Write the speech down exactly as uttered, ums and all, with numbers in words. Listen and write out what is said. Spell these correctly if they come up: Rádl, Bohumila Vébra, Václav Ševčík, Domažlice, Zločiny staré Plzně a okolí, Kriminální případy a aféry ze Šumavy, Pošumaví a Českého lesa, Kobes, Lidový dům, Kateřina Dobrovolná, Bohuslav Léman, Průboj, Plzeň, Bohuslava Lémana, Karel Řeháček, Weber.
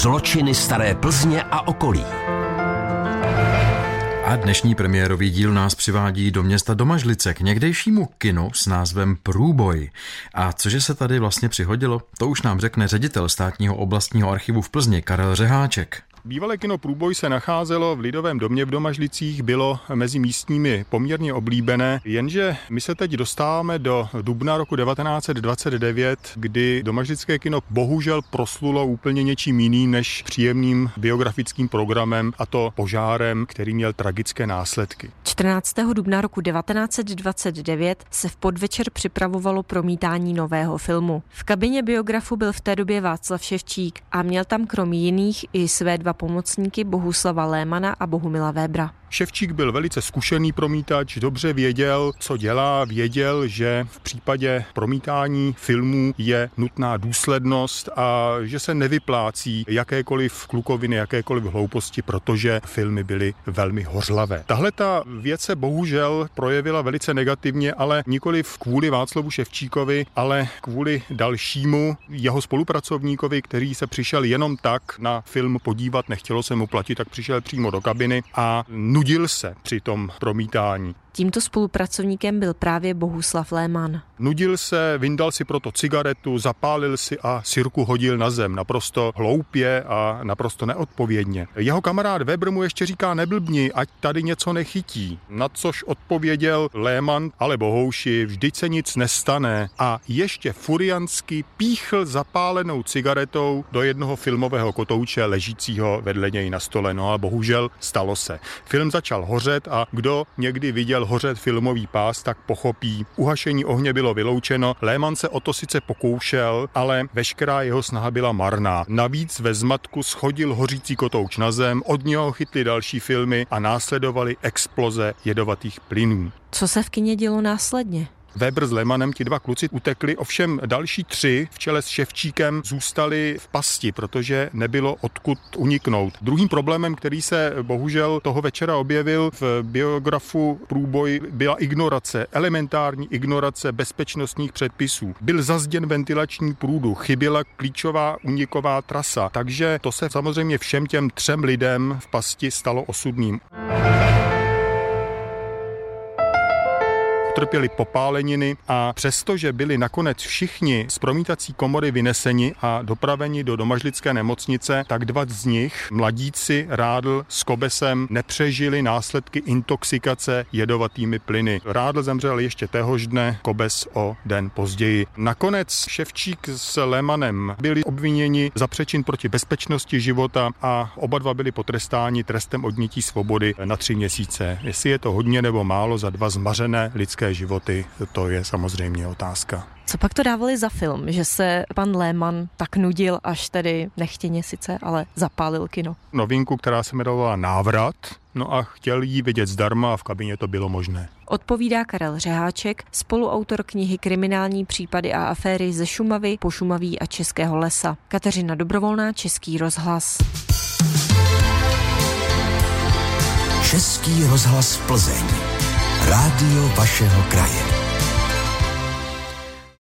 Zločiny staré Plzně a okolí. A dnešní premiérový díl nás přivádí do města Domažlice k někdejšímu kinu s názvem Průboj. A cože se tady vlastně přihodilo, to už nám řekne ředitel státního oblastního archivu v Plzni Karel Řeháček. Bývalé kino Průboj se nacházelo v Lidovém domě v Domažlicích, bylo mezi místními poměrně oblíbené, jenže my se teď dostáváme do dubna roku devatenáct dvacet devět, kdy domažlické kino bohužel proslulo úplně něčím jiným než příjemným biografickým programem, a to požárem, který měl tragické následky. čtrnáctého dubna roku devatenáct dvacet devět se v podvečer připravovalo promítání nového filmu. V kabině biografu byl v té době Václav Ševčík a měl tam kromě jiných i své dva pomocníky Bohuslava Lémana a Bohumila Vébra. Ševčík byl velice zkušený promítač, dobře věděl, co dělá, věděl, že v případě promítání filmů je nutná důslednost a že se nevyplácí jakékoliv klukoviny, jakékoliv hlouposti, protože filmy byly velmi hořlavé. Tahle ta věc se bohužel projevila velice negativně, ale nikoliv kvůli Václavu Ševčíkovi, ale kvůli dalšímu jeho spolupracovníkovi, který se přišel jenom tak na film podívat, nechtělo se mu platit, tak přišel přímo do kabiny a nudil se při tom promítání. Tímto spolupracovníkem byl právě Bohuslav Léman. Nudil se, vyndal si proto cigaretu, zapálil si a sirku hodil na zem, naprosto hloupě a naprosto neodpovědně. Jeho kamarád Weber mu ještě říká neblbni, ať tady něco nechytí. Na což odpověděl Léman, ale bohouši, vždyť se nic nestane, a ještě furiansky píchl zapálenou cigaretou do jednoho filmového kotouče ležícího vedle něj na stole. No a bohužel stalo se. Film začal hořet a kdo někdy viděl hořet filmový pás, tak pochopí. Uhašení ohně bylo vyloučeno, Léman se o to sice pokoušel, ale veškerá jeho snaha byla marná. Navíc ve zmatku shodil hořící kotouč na zem, od něho chytli další filmy a následovaly exploze jedovatých plynů. Co se v kině dělo následně? Weber s Lémanem, ti dva kluci, utekli, ovšem další tři v čele s Ševčíkem zůstali v pasti, protože nebylo odkud uniknout. Druhým problémem, který se bohužel toho večera objevil v biografu Průboj, byla ignorace, elementární ignorace bezpečnostních předpisů. Byl zazděn ventilační průduch, chyběla klíčová uniková trasa, takže to se samozřejmě všem těm třem lidem v pasti stalo osudným. Trpěli popáleniny a přestože byli nakonec všichni z promítací komory vyneseni a dopraveni do domažlické nemocnice, tak dva z nich, mladíci Rádl s Kobesem, nepřežili následky intoxikace jedovatými plyny. Rádl zemřel ještě téhož dne, Kobes o den později. Nakonec Ševčík s Lémanem byli obviněni za přečin proti bezpečnosti života a oba dva byli potrestáni trestem odnětí svobody na tři měsíce. Jestli je to hodně nebo málo za dva zmařené lidské životy, to je samozřejmě otázka. Co pak to dávali za film, že se pan Léman tak nudil, až tedy nechtěně sice, ale zapálil kino? Novinku, která se jmenovala Návrat, no a chtěl jí vidět zdarma a v kabině to bylo možné. Odpovídá Karel Řeháček, spoluautor knihy Kriminální případy a aféry ze Šumavy, Pošumaví a Českého lesa. Kateřina Dobrovolná, Český rozhlas. Český rozhlas Plzeň. Rádio vašeho kraje.